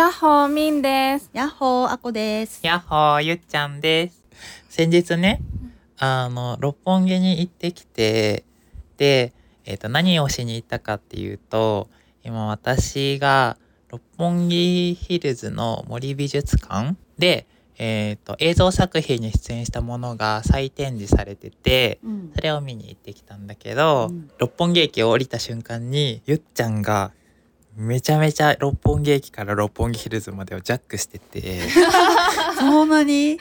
やっほーみんです。やっほーあこです。やっほーゆっちゃんです。先日ね、六本木に行ってきて、で、何をしに行ったかっていうと、今私が六本木ヒルズの森美術館で映像作品に出演したものが再展示されてて、それを見に行ってきたんだけど、六本木駅を降りた瞬間にゆっちゃんがめちゃめちゃ六本木駅から六本木ヒルズまでをジャックしててそんなに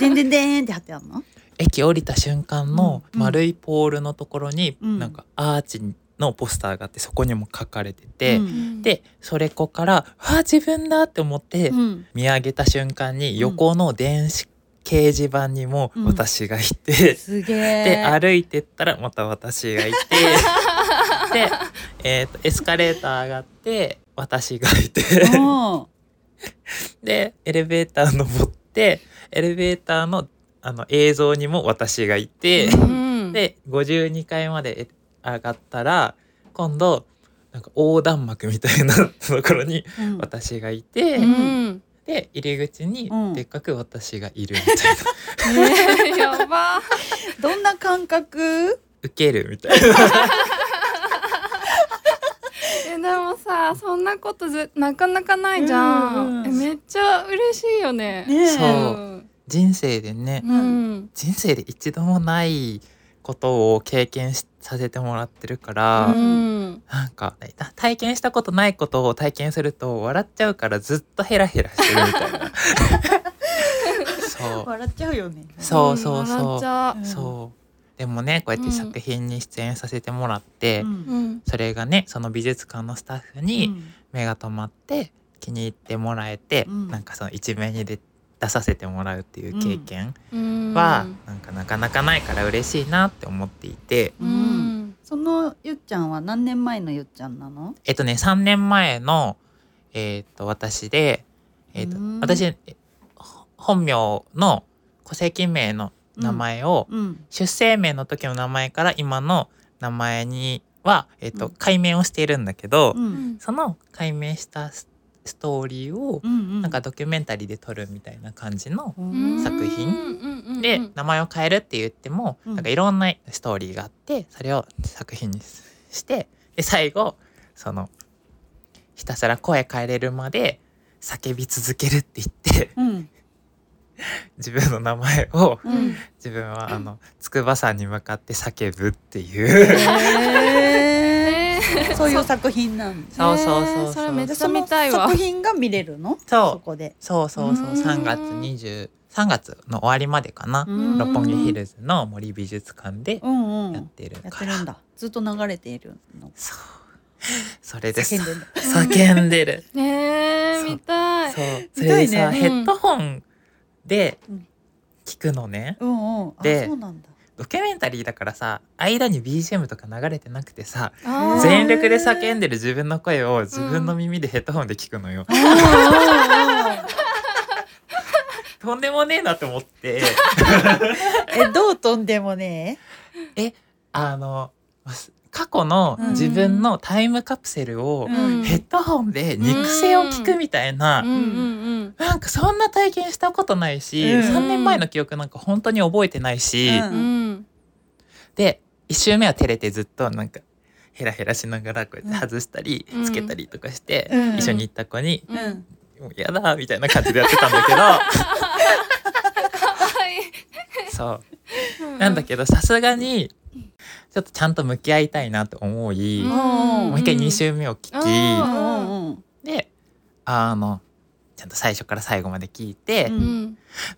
でんでんでんって貼ってあるの？駅降りた瞬間の丸いポールのところに、なんかアーチのポスターがあって、そこにも書かれてて、でそれこから自分だって思って見上げた瞬間に、横の電子掲示板にも私がいて、すげー。で歩いてったらまた私がいてで、エスカレーター上がって私がいてでエレベーター登って、エレベーター の映像にも私がいて、で52階まで上がったら、今度なんか横断幕みたいなところに私がいて、で入り口にでっかく私がいるみたいな、やば。どんな感覚？ウケるみたいなでもさ、そんなことなかなかないじゃん、めっちゃ嬉しいよ ね。そう人生でね、人生で一度もないことを経験させてもらってるから、なんか体験したことないことを体験すると笑っちゃうから、ずっとヘラヘラしてるみたいなそう笑っちゃうよね。そうでもね、こうやって作品に出演させてもらって、それがね、その美術館のスタッフに目が留まって気に入ってもらえて、なんかその一面に出させてもらうっていう経験は、なかなかないから嬉しいなって思っていて、そのゆっちゃんは何年前のゆっちゃんなの？3年前の、私で、私本名の戸籍名の名前を、出生名の時の名前から今の名前には、改名をしているんだけど、その改名したストーリーをなんかドキュメンタリーで撮るみたいな感じの作品で、名前を変えるって言ってもなんかいろんなストーリーがあって、それを作品にして、で最後そのひたすら声変えれるまで叫び続けるって言って、自分の名前を、自分は筑波山に向かって叫ぶっていう、そういう作品なんで。そうそれめっちゃ見たいわ。作品が見れるの？そこで。そう3月の終わりまでかな。六本木ヒルズの森美術館でやってるから。やってるんだ。ずっと流れているの。そう。それです。叫んでる。見たい。それでさ、ヘッドホンで聞くのね。で、そうなんだ。ドキュメンタリーだからさ、間に BGM とか流れてなくてさ、全力で叫んでる自分の声を自分の耳でヘッドホンで聞くのよ、とんでもねえなと思ってどうとんでもねえ？過去の自分のタイムカプセルをヘッドホンで肉声を聞くみたいな、なんかそんな体験したことないし、3年前の記憶なんか本当に覚えてないし、で1周目は照れてずっとなんかヘラヘラしながらこうやって外したりつけたりとかして、一緒に行った子に、もうやだみたいな感じでやってたんだけどそうなんだけど、さすがにちょっとちゃんと向き合いたいなと思い、もう一回2周目を聞き、でちゃんと最初から最後まで聞いて、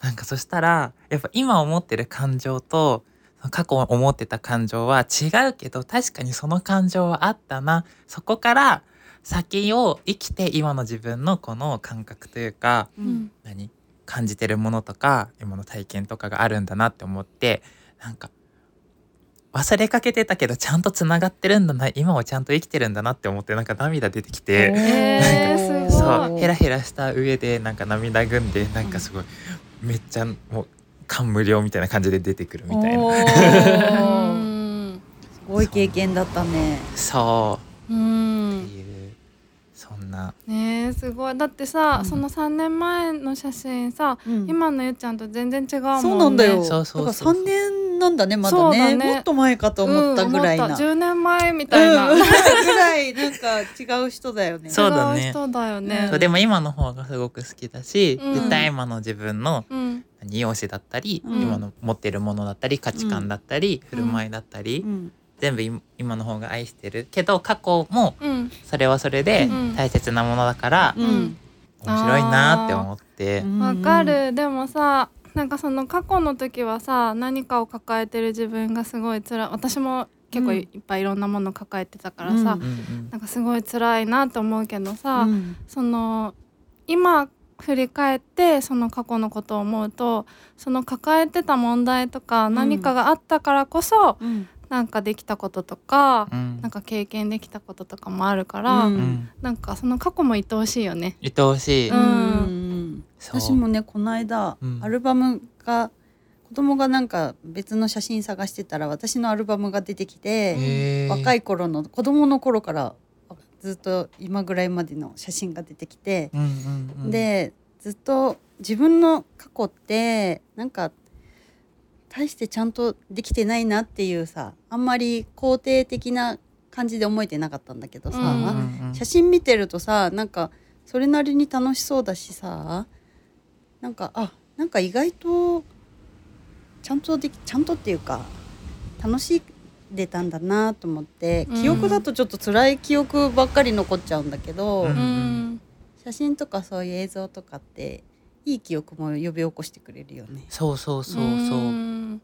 なんかそしたらやっぱ今思ってる感情と過去思ってた感情は違うけど、確かにその感情はあったな、そこから先を生きて今の自分のこの感覚というか、感じてるものとか今の体験とかがあるんだなって思って、なんか忘れかけてたけどちゃんとつながってるんだな、今はちゃんと生きてるんだなって思って、なんか涙出てきて、そうヘラヘラした上でなんか涙ぐんで、なんかすごいめっちゃもう感無量みたいな感じで出てくるみたいなすごい経験だったね。そう、うん、っていう、そんなねえすごい。だってさ、うん、その3年前の写真さ、うん、今のゆっちゃんと全然違うもんね。そうなんだよ。そうそうそう、だから3年なんだね、まだ ね、もっと前かと思ったぐらいな、うん、10年前みたいな、うん、ぐらいなんか違う人だよね。そうだね、違う人だよね、うん、でも今の方がすごく好きだし、うん、絶対今の自分の、うん、容姿だったり、うん、今の持ってるものだったり価値観だったり、うん、振る舞いだったり、うんうん、全部今の方が愛してるけど過去もそれはそれで大切なものだから面白いなって思って、うんうん、わかる。でもさ、なんかその過去の時はさ、何かを抱えてる自分がすごい辛い、私も結構いっぱいいろんなもの抱えてたからさ、うん、なんかすごい辛いなと思うけどさ、うん、その今振り返ってその過去のことを思うと、その抱えてた問題とか何かがあったからこそ、うんうん、なんかできたこととか、うん、なんか経験できたこととかもあるから、うん、なんかその過去も愛おしいよね。愛おしい、うん、私もね、この間、うん、アルバムが、子供がなんか別の写真探してたら私のアルバムが出てきて、若い頃の子供の頃からずっと今ぐらいまでの写真が出てきて、うんうんうん、でずっと自分の過去ってなんか大してちゃんとできてないなっていうさ、あんまり肯定的な感じで思えてなかったんだけどさ、うんうん、写真見てるとさ、なんかそれなりに楽しそうだしさ、なんかあ、なんか意外とちゃんとっていうか楽しんでたんだなと思って、記憶だとちょっと辛い記憶ばっかり残っちゃうんだけど、うん、写真とかそういう映像とかっていい記憶も呼び起こしてくれるよね。そうそうそうそう、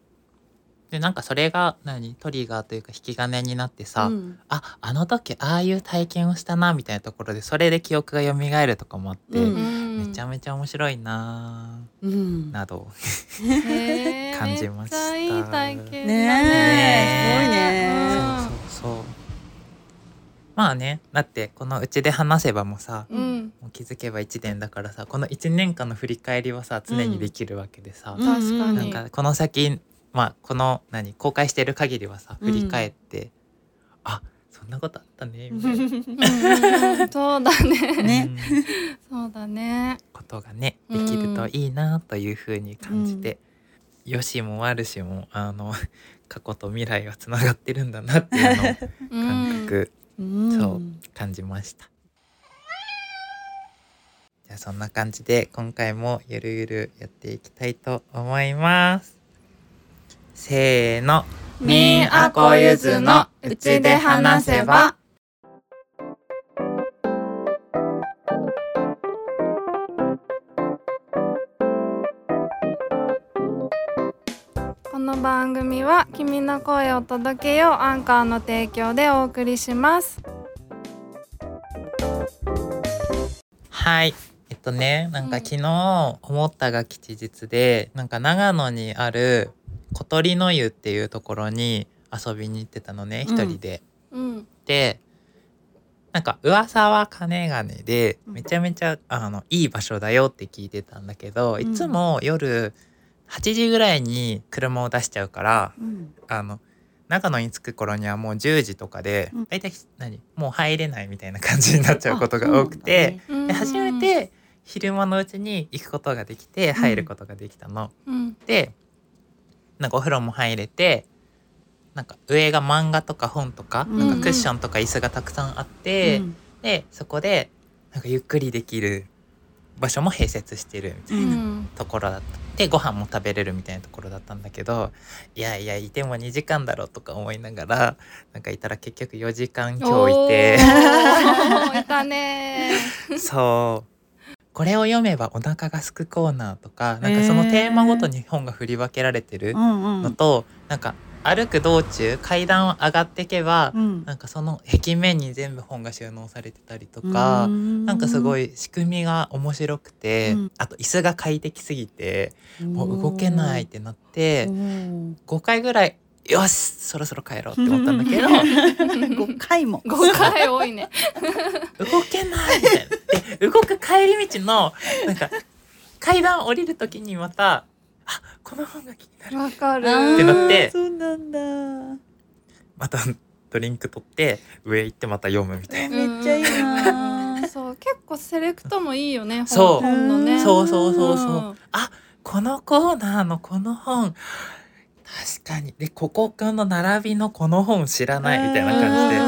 でなんかそれがトリガーというか引き金になってさ、うん、あの時ああいう体験をしたなみたいなところで、それで記憶が蘇るとかもあって、うん、めちゃめちゃ面白いな、うん、など感じました。めっちゃいい体験だね、すごいね、うん、そうそうそう、まあね、だってこのうちで話せばもさ、うん、もう気づけば1年だからさ、この1年間の振り返りはさ常にできるわけでさ、うん、確かになんかこの先、まあこの公開してる限りはさ振り返って、うん、あ、そんなことあったねみたいな、うんうん、そうだ ね、うん、そうだね、ことがねできるといいなというふうに感じて、うん、よしも悪しも過去と未来はつながってるんだなっていうの感覚、うん、そう感じました。じゃあそんな感じで今回もゆるゆるやっていきたいと思います。せーの、みーあこゆずのうちで話せば。この番組は君の声を届けよう、アンカーの提供でお送りします。はい、なんか昨日思ったが吉日で、なんか長野にある小鳥の湯っていうところに遊びに行ってたのね、一人で、うん、でなんか噂は金金でめちゃめちゃいい場所だよって聞いてたんだけど、いつも夜8時ぐらいに車を出しちゃうから、うん、長野に着く頃にはもう10時とかで、うん、大体もう入れないみたいな感じになっちゃうことが多くて、で初めて昼間のうちに行くことができて入ることができたの、うん、でなんかお風呂も入れて、なんか上が漫画とか本とか、うん、なんかクッションとか椅子がたくさんあって、うん、でそこでなんかゆっくりできる場所も併設してるみたいなところだった、うん、でご飯も食べれるみたいなところだったんだけど、いやいやいても2時間だろとか思いながら、なんかいたら結局4時間今日いていたねそう、これを読めばお腹がすくコーナーとか、なんかそのテーマごとに本が振り分けられてるのと、うんうん、なんか歩く道中階段を上がっていけば、うん、なんかその壁面に全部本が収納されてたりとか、なんかすごい仕組みが面白くて、うん、あと椅子が快適すぎてもう動けないってなって、5回ぐらいよしそろそろ帰ろうって思ったんだけど5回も5回多いね動けないみたいなで、動く帰り道のなんか階段降りる時にまたあ、この本が気になる、わかるってなって、そうなんだ、またドリンク取って上行ってまた読むみたいな、めっちゃいいなそこうセレクトもいいよね、本のね。そうそうそうそう、うん、あ、このコーナーのこの本確かに、でここの並びのこの本知らないみたいな感じ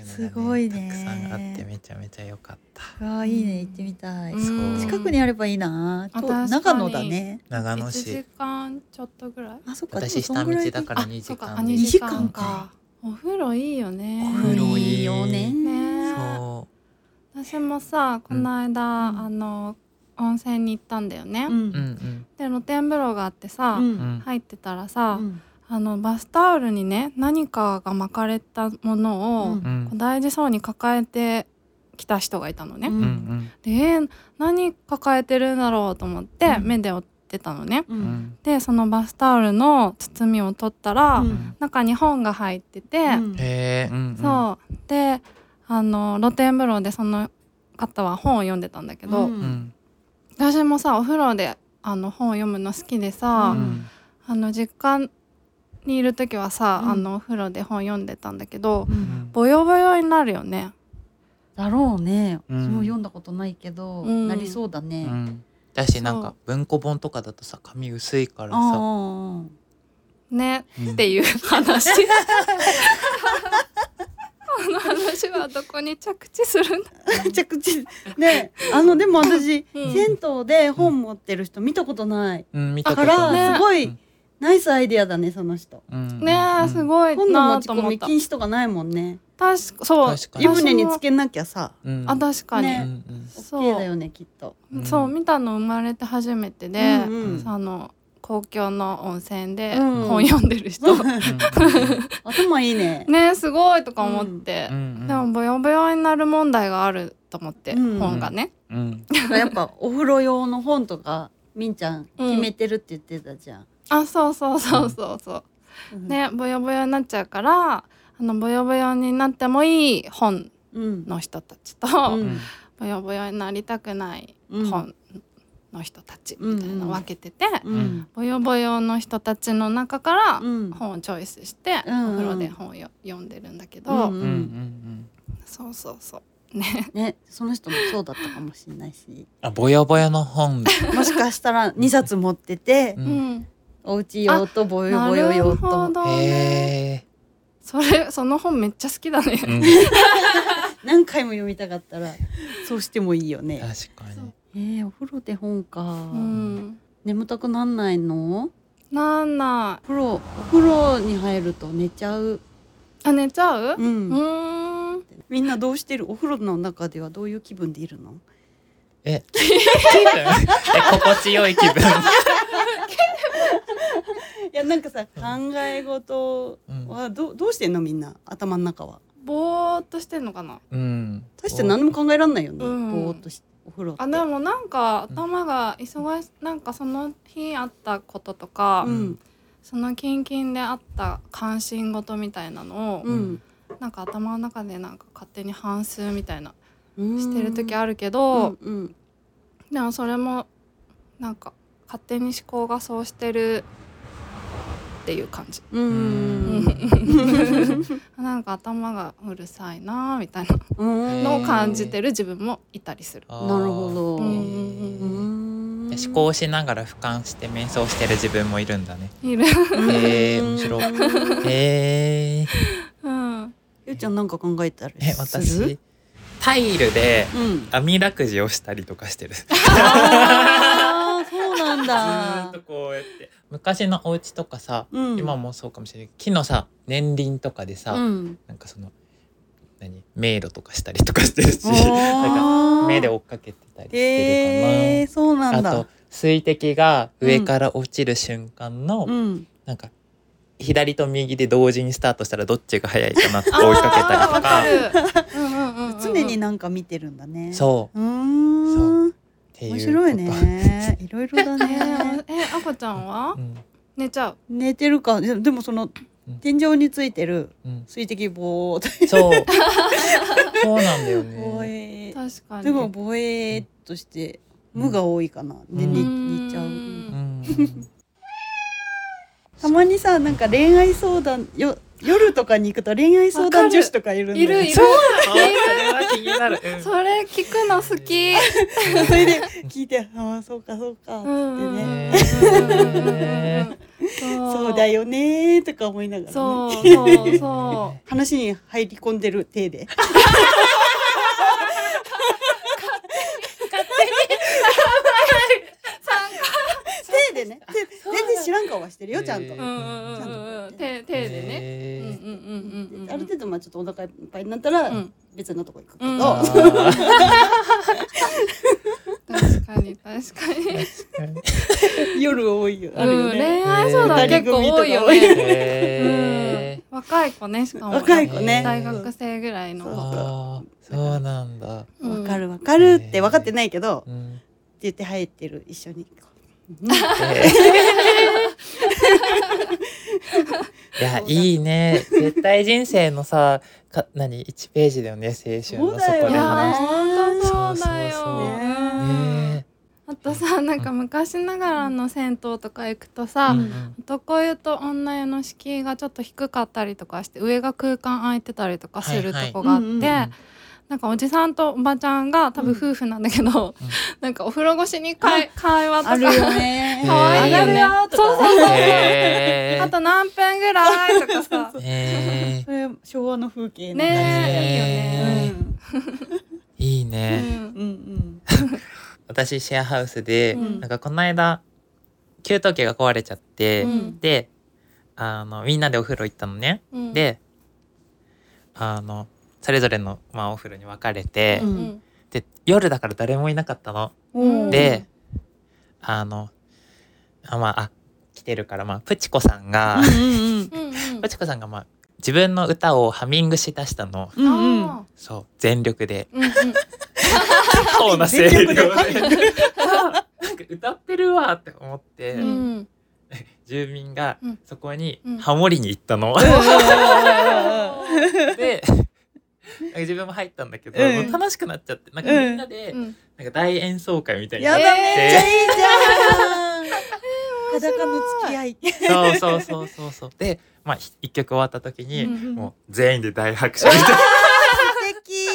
で、すごいね、たくさんあってめちゃめちゃ良かった。わあ、いいね、行ってみたい。近くにあればいいな。長野だね、長野市。1時間ちょっとぐらい。あ、そっか、私下道だから2時間。2時間か。お風呂いいよね。お風呂いいよね、そう。私もさ、この間、うん、温泉に行ったんだよね、うんうん、で露天風呂があってさ、うん、入ってたらさ、うん、バスタオルにね、何かが巻かれたものを、うん、こう大事そうに抱えてきた人がいたのね、うんうん、で、何抱えてるんだろうと思って目で追ってたのね、うん、でそのバスタオルの包みを取ったら、うん、中に本が入ってて、うん、そうで、露天風呂でその方は本を読んでたんだけど、うんうん、私もさ、お風呂で本を読むの好きでさ、うん、実家にいるときはさ、うん、お風呂で本読んでたんだけど、うん、ボヨボヨになるよね。だろうね、うん、そう、読んだことないけど、うん、なりそうだね、うん、だし、なんか文庫本とかだとさ、紙薄いからさね、うん、っていう話この話はどこに着地するんだ着地ね。でも私、うん、銭湯で本持ってる人見たことない、うん、見たことないから、すごい、うん、ナイスアイデアだね、その人、うん、ねえ、すごいなと思った。本の持ち込み禁止とかないもんね。そう、湯船につけなきゃさ、うん、あ、確かに、ね、うんうん、OK だよね、きっと、うん、そう、見たの生まれて初めてで、うんうん、公共の温泉で本読んでる人、うん、頭いいね。ね、すごいとか思って、うん、でもボヨボヨになる問題があると思って、うん、本がね、うん、やっぱお風呂用の本とかみんちゃん決めてるって言ってたじゃん、うん、あ、そうそうそうそうそう、うん、ね、ボヨボヨになっちゃうから、ボヨボヨになってもいい本の人たちと、うん、ボヨボヨになりたくない本、うんの人たちみたいな分けてて、うん、ボヨボヨの人たちの中から本をチョイスして、うん、お風呂で本を読んでるんだけど、うんうん、そうそうそうね、ね、その人もそうだったかもしれないし、あ、ボヨボヨの本もしかしたら2冊持ってて、うん、お家用とボヨボヨ用と、なるほどね、その本めっちゃ好きだね、うん、何回も読みたかったらそうしてもいいよね。確かに。お風呂で本か、うん、眠たくなんないの？なんない。お風呂に入ると寝ちゃう。あ、寝ちゃう？うん。みんなどうしてる？お風呂の中ではどういう気分でいるの？心地よい気分。いや、なんかさ、考え事はどうしてんの、みんな頭の中は。ぼーっとしてんのかな？うん。確かに何も考えらんないよね。うん、ぼーっとして。あ、でもなんか頭が忙しい、なんかその日あったこととか、うん、その近々であった関心事みたいなのを、うん、なんか頭の中でなんか勝手に反芻みたいなしてる時あるけど、うんうん、でもそれもなんか勝手に思考がそうしてるっていう感じ。なんか頭がうるさいなみたいなのを感じてる自分もいたりする。なるほど。思考しながら俯瞰して瞑想してる自分もいるんだね。いる。面白い。うん。ゆうちゃんなんか考えたりする？私タイルで網だくじをしたりとかしてる。そうなんだ。ずっとこうやって昔のお家とかさ、うん、今もそうかもしれないけど、木のさ年輪とかでさ、うん、なんかその迷路とかしたりとかしてるし、なんか目で追っかけてたりしてるかな、そうなんだ。あと水滴が上から落ちる瞬間の、うん、なんか左と右で同時にスタートしたらどっちが早いかなって追いかけたりとか常になんか見てるんだね。そう、そう面白いね。いろいろだね。あこちゃんは、うん、寝ちゃう？寝てるか。でもその天井についてる水滴ぼーっと、うん、そうそうなんだよね。確かに。でもぼえーっとして、うん、無が多いかな、うん、で寝ちゃう、うん、たまにさなんか恋愛相談よ夜とかに行くと恋愛相談女子とかいるんで、いるいる、そうそれは気になる、うん、それ聞くの好きそれで聞いて、ああそうかそうかってね、そうだよねとか思いながら、ね、そう話に入り込んでる手で手でね、全然知らん顔はしてるよ、ちゃんと手でね、ある程度まあちょっとお腹いっぱいになったら別のとこ行くけど、確かに確かに夜多いよ、あるよね、恋愛相談結構多いよね、若い子ね、しかも若い子ね、大学生ぐらいの子、そうなんだ、分かる分かるって分かってないけどって言って入ってる、一緒にいやいいね、絶対人生のさか、何1ページだよね、青春のそこで話す、そうだよ、あとさ、なんか昔ながらの銭湯とか行くとさ、男湯と女湯の敷居がちょっと低かったりとかして、上が空間空いてたりとかするとこがあって、なんかおじさんとおばちゃんが多分夫婦なんだけど、なんかお風呂越しに会話とかあるよね、かわいいよね、そうそうそう、あと何分ぐらいとかさ、それ昭和の風景の感じだよね、いいね。私シェアハウスでなんかこの間給湯器が壊れちゃって、でみんなでお風呂行ったのね。でそれぞれの、まあ、お風呂に分かれて、で夜だから誰もいなかったの、で来てるから、まあ、プチコさんがプチコさんが、まあ、自分の歌をハミングし出したの、そう全力で、こうな声量でなんか歌ってるわって思って、住民がそこにハモりに行ったの、で自分も入ったんだけど、もう楽しくなっちゃって、なんかみんなでなんか大演奏会みたいになって、めっちゃいいじゃん裸の付き合い、そうそうそうそう、で、まあ、一曲終わった時にもう全員で大拍手みたいな、素敵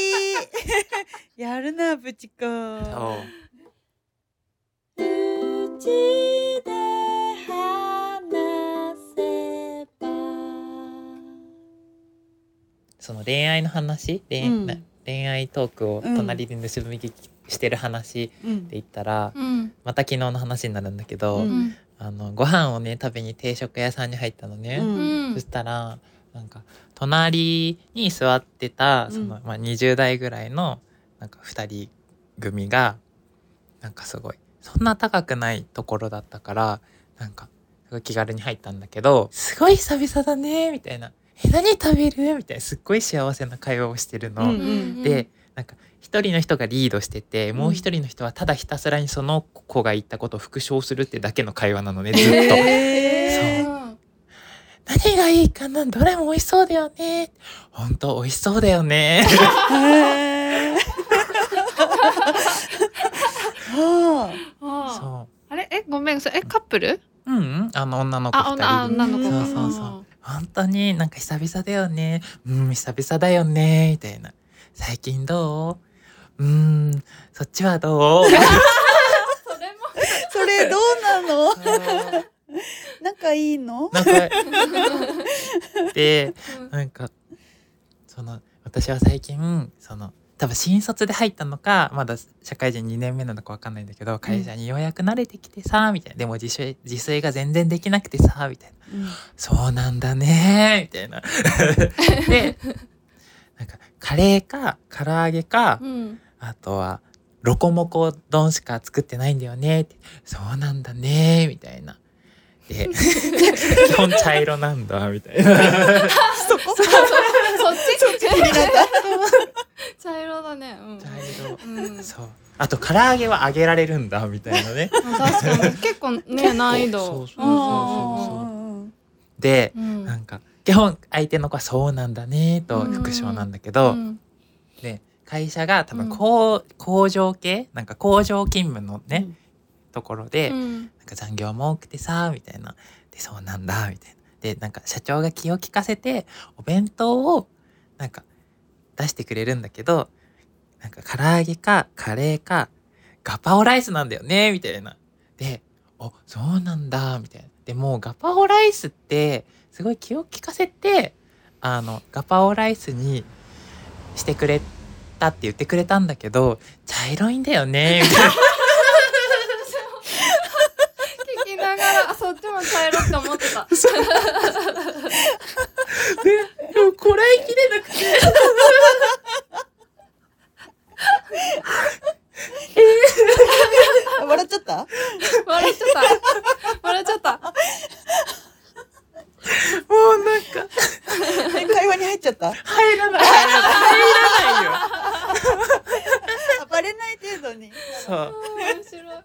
やるなぶちこ、うちで話せば、その恋愛の話、恋愛トークを隣で盗み聞きしてる話って言ったら、また昨日の話になるんだけど、ご飯をね食べに定食屋さんに入ったのね、そしたらなんか隣に座ってたその、まあ、20代ぐらいのなんか2人組がなんかすごいそんな高くないところだったから、なんかすごい気軽に入ったんだけど、すごい久々だねみたいな、何食べるみたいな、すっごい幸せな会話をしてるの、でなんか一人の人がリードしてて、もう一人の人はただひたすらにその子が言ったことを復唱するってだけの会話なのね、ずっと、そう何がいいかな、どれも美味しそうだよね、ほんと美味しそうだよねそうあれ、ごめん、それカップル？女の子2人、女の子、そうそうそう、本当になんか久々だよね、久々だよねみたいな、最近どう？そっちはどう？それどうなの？仲いいの？で、なんかその私は最近その多分新卒で入ったのか、まだ社会人2年目なのか分かんないんだけど、会社にようやく慣れてきてさみたいな、でも自炊が全然できなくてさみたいな、そうなんだねみたいなでなんかカレーか唐揚げか、あとはロコモコ丼しか作ってないんだよねって、そうなんだねみたいな、で基本茶色なんだみたいなそこそっち気になった茶色だね、茶色、そう、あと唐揚げは揚げられるんだみたいなね確かに結構ね難易度、で、なんか基本相手の子はそうなんだねと復唱なんだけど、で会社が多分工場系、なんか工場勤務のね、ところで、なんか残業も多くてさみたいな、でそうなんだみたいな、で、なんか社長が気を利かせてお弁当をなんか出してくれるんだけど、なんか唐揚げかカレーかガパオライスなんだよねみたいな。で、あ、そうなんだみたいな。でもうガパオライスってすごい気を利かせてガパオライスにしてくれたって言ってくれたんだけど、茶色いんだよねみたいな。聞きながらそっちも茶色って思ってた。でもこらえきれなくて笑っちゃった笑っちゃった笑っちゃった。もうなんか会話に入っちゃった。入らないよバレない程度に。そう、面白い。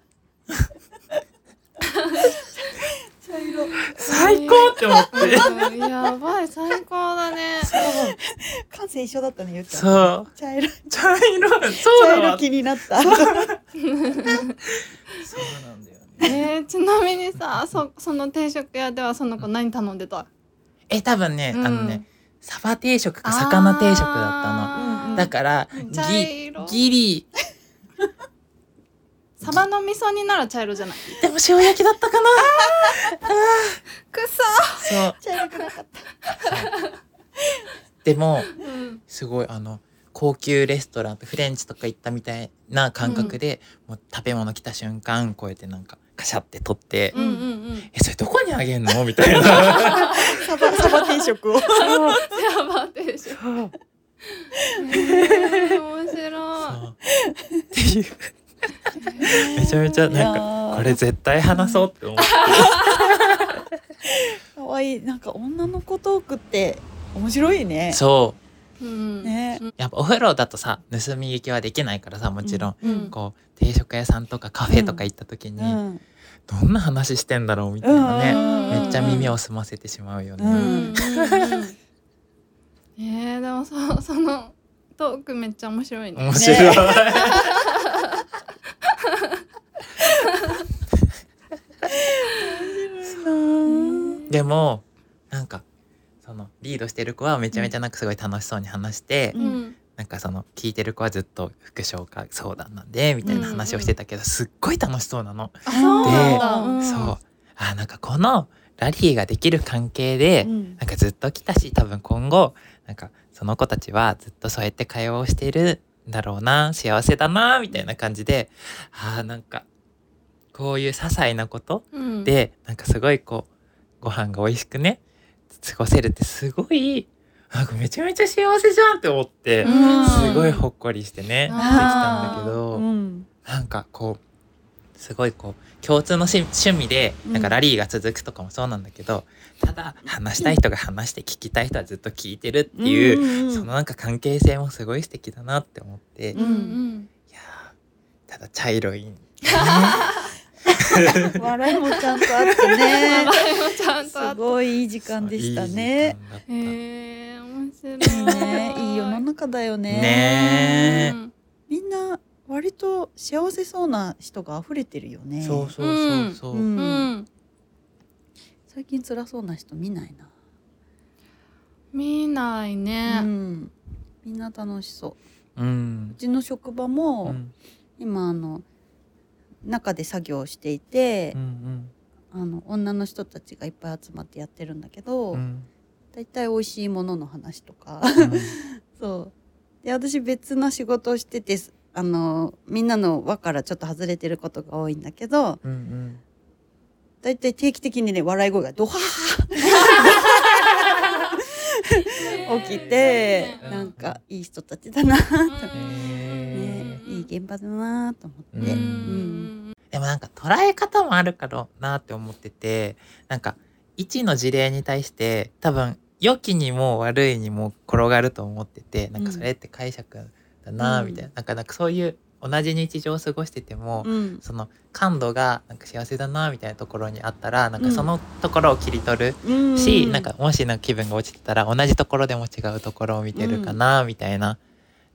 茶色最高って思ってやばい、最高だね。感性一緒だったね、ゆうちゃん。そう、茶色そうだわ、茶色気になったそうなんだよね。ちなみにさ、その定食屋ではその子何頼んでた？多分ね、サバ定食か魚定食だったの。だからギリサバの味噌煮なら茶色じゃない。でも塩焼きだったかなくそー、茶色くなかったでも、すごい高級レストランとフレンチとか行ったみたいな感覚で、もう食べ物来た瞬間こうやってなんかカシャって取って、それどこにあげんのみたいなサバ定食をサバ定食面白いっていうめちゃめちゃなんかこれ絶対話そうって思ってかわいい。なんか女の子トークって面白いね。そう、ね、やっぱお風呂だとさ、盗み聞きはできないからさ、もちろん、こう定食屋さんとかカフェとか行った時に、どんな話してんだろうみたいなね、めっちゃ耳を澄ませてしまうよね。でもそのトークめっちゃ面白いね。面白いでもなんかそのリードしてる子はめちゃめちゃなんかすごい楽しそうに話して、なんかその聞いてる子はずっと副紹介相談なんでみたいな話をしてたけど、すっごい楽しそうなの。で、そう、あ、なんかこのラリーができる関係で、なんかずっと来たし、多分今後なんかその子たちはずっとそうやって会話をしているんだろうな、幸せだなみたいな感じで、あ、なんかこういう些細なことで、なんかすごいこうご飯が美味しくね過ごせるってすごい、なんかめちゃめちゃ幸せじゃんって思って、すごいほっこりしてねできたんだけど、なんかこうすごいこう共通の趣味でなんかラリーが続くとかもそうなんだけど、ただ話したい人が話して聞きたい人はずっと聞いてるっていう、そのなんか関係性もすごい素敵だなって思って、いやただ茶色い、ね笑いもちゃんとあってねすごいいい時間でしたね。面白いね。いい世の中だよ ね、みんな割と幸せそうな人が溢れてるよね。そう、最近辛そうな人見ないね、みんな楽しそう、うちの職場も、今中で作業していて、女の人たちがいっぱい集まってやってるんだけど、だいたい美味しいものの話とか、そうで、私別の仕事をしてて、みんなの輪からちょっと外れてることが多いんだけど、だいたい定期的にね、笑い声がドハー起きて、なんかいい人たちだなといい現場だなと思って、でもなんか捉え方もあるからなって思ってて、なんか一の事例に対して多分良きにも悪いにも転がると思ってて、なんかそれって解釈だなみたいな、なんかそういう同じ日常を過ごしてても、その感度がなんか幸せだなみたいなところにあったら、なんかそのところを切り取るし、なんかもしなんか気分が落ちてたら同じところでも違うところを見てるかなみたいな、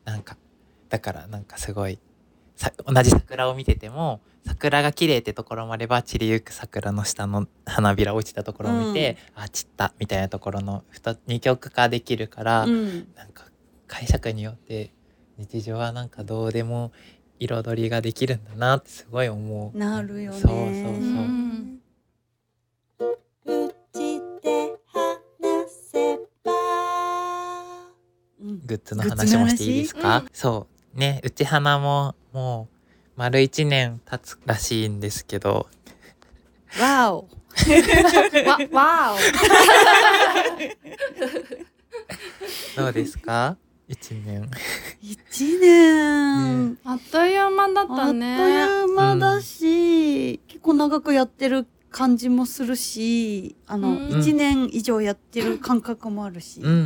なんかだからなんかすごい同じ桜を見てても、桜が綺麗ってところもあれば、散りゆく桜の下の花びら落ちたところを見て、うん、あ、散ったみたいなところの二極化できるから、うん、なんか解釈によって日常はなんかどうでも彩りができるんだなってすごい思う。なるよね。そうそうそう。うん、グッズの話もしていいですか？うん、そうね、うちはなももう丸1年経つらしいんですけど。わお。わお。どうですか？1年、ね、あっという間だったね。あっという間だし、うん、結構長くやってる感じもするし、うん、1年以上やってる感覚もあるし、うんうんう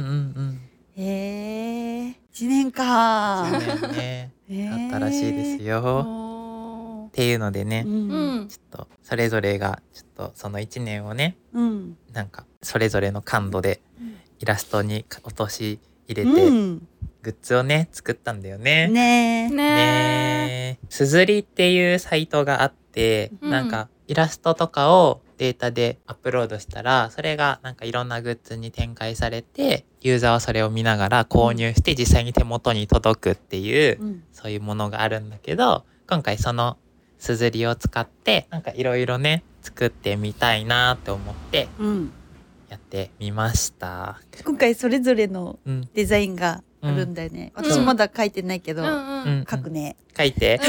ん、1年か1年ね、あったらしいですよっていうのでね、うん、ちょっとそれぞれがちょっとその1年をね、うん、なんかそれぞれの感度でイラストに落とし入れて、うん、グッズをね作ったんだよね。ねえ。すずりっていうサイトがあって、うん、なんかイラストとかをデータでアップロードしたら、それがなんかいろんなグッズに展開されて、ユーザーはそれを見ながら購入して実際に手元に届くっていう、うん、そういうものがあるんだけど、今回そのすずりを使ってなんかいろいろね作ってみたいなって思って、うん、やってみました。今回それぞれのデザインがあるんだよね。うん、私まだ書いてないけど、うん、書くね。書いて。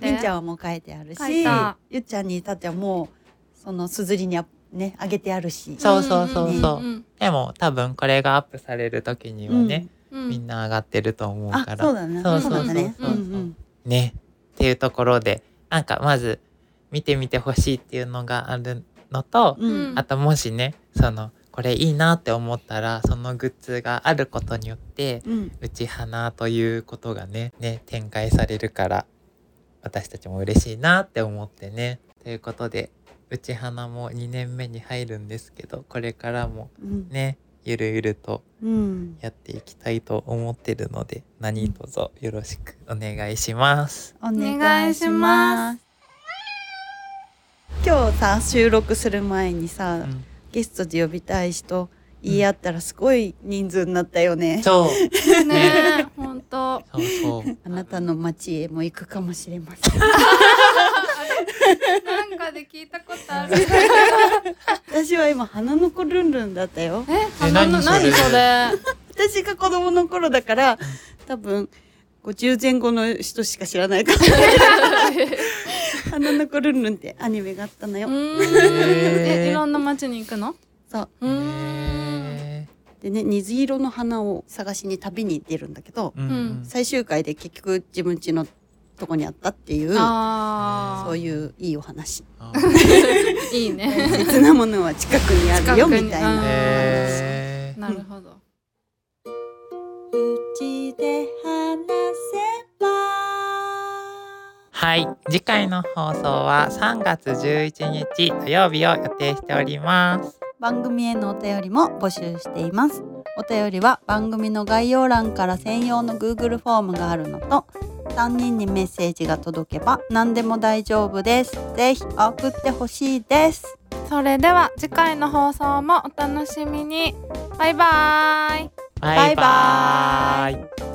みんちゃんはもう書いてあるし、ゆっちゃんに至ってはもうそのすずりにねあげてあるし。そうそうそうそう。ね、でも多分これがアップされる時にはね、うん、みんな上がってると思うから。あ、そうだね。そうそうそうそう。ね、っていうところで、なんかまず見てみてほしいっていうのがあるのと、うん、あともしねそのこれいいなって思ったらそのグッズがあることによって、うん、うちはなということが ね展開されるから私たちも嬉しいなって思ってね。ということでうちはなも2年目に入るんですけど、これからもね、うん、ゆるゆるとやっていきたいと思ってるので、何卒よろしくお願いします。お願いします。今日さ収録する前にさ、うん、ゲストで呼びたい人言い合ったらすごい人数になったよね。そうねえほんとそうそう。あなたの町へも行くかもしれません。なんかで聞いたことある。私は今花の子ルンルンだったよ。何それ。私が子供の頃だから多分50前後の人しか知らないから。花の子ルンルンってアニメがあったのよ。いろんな街に行くの？そう。でね、水色の花を探しに旅に出るんだけど、うん、最終回で結局自分家のとこにあったっていう、そういういいお話。いいね。大切なものは近くにあるよみたいな。なるほど。うちで話せば。はい、次回の放送は3月11日土曜日を予定しております。番組へのお便りも募集しています。お便りは番組の概要欄から専用の Google フォームがあるのと、3人にメッセージが届けば何でも大丈夫です。ぜひ送ってほしいです。それでは次回の放送もお楽しみに。バイバーイ。バイバーイ。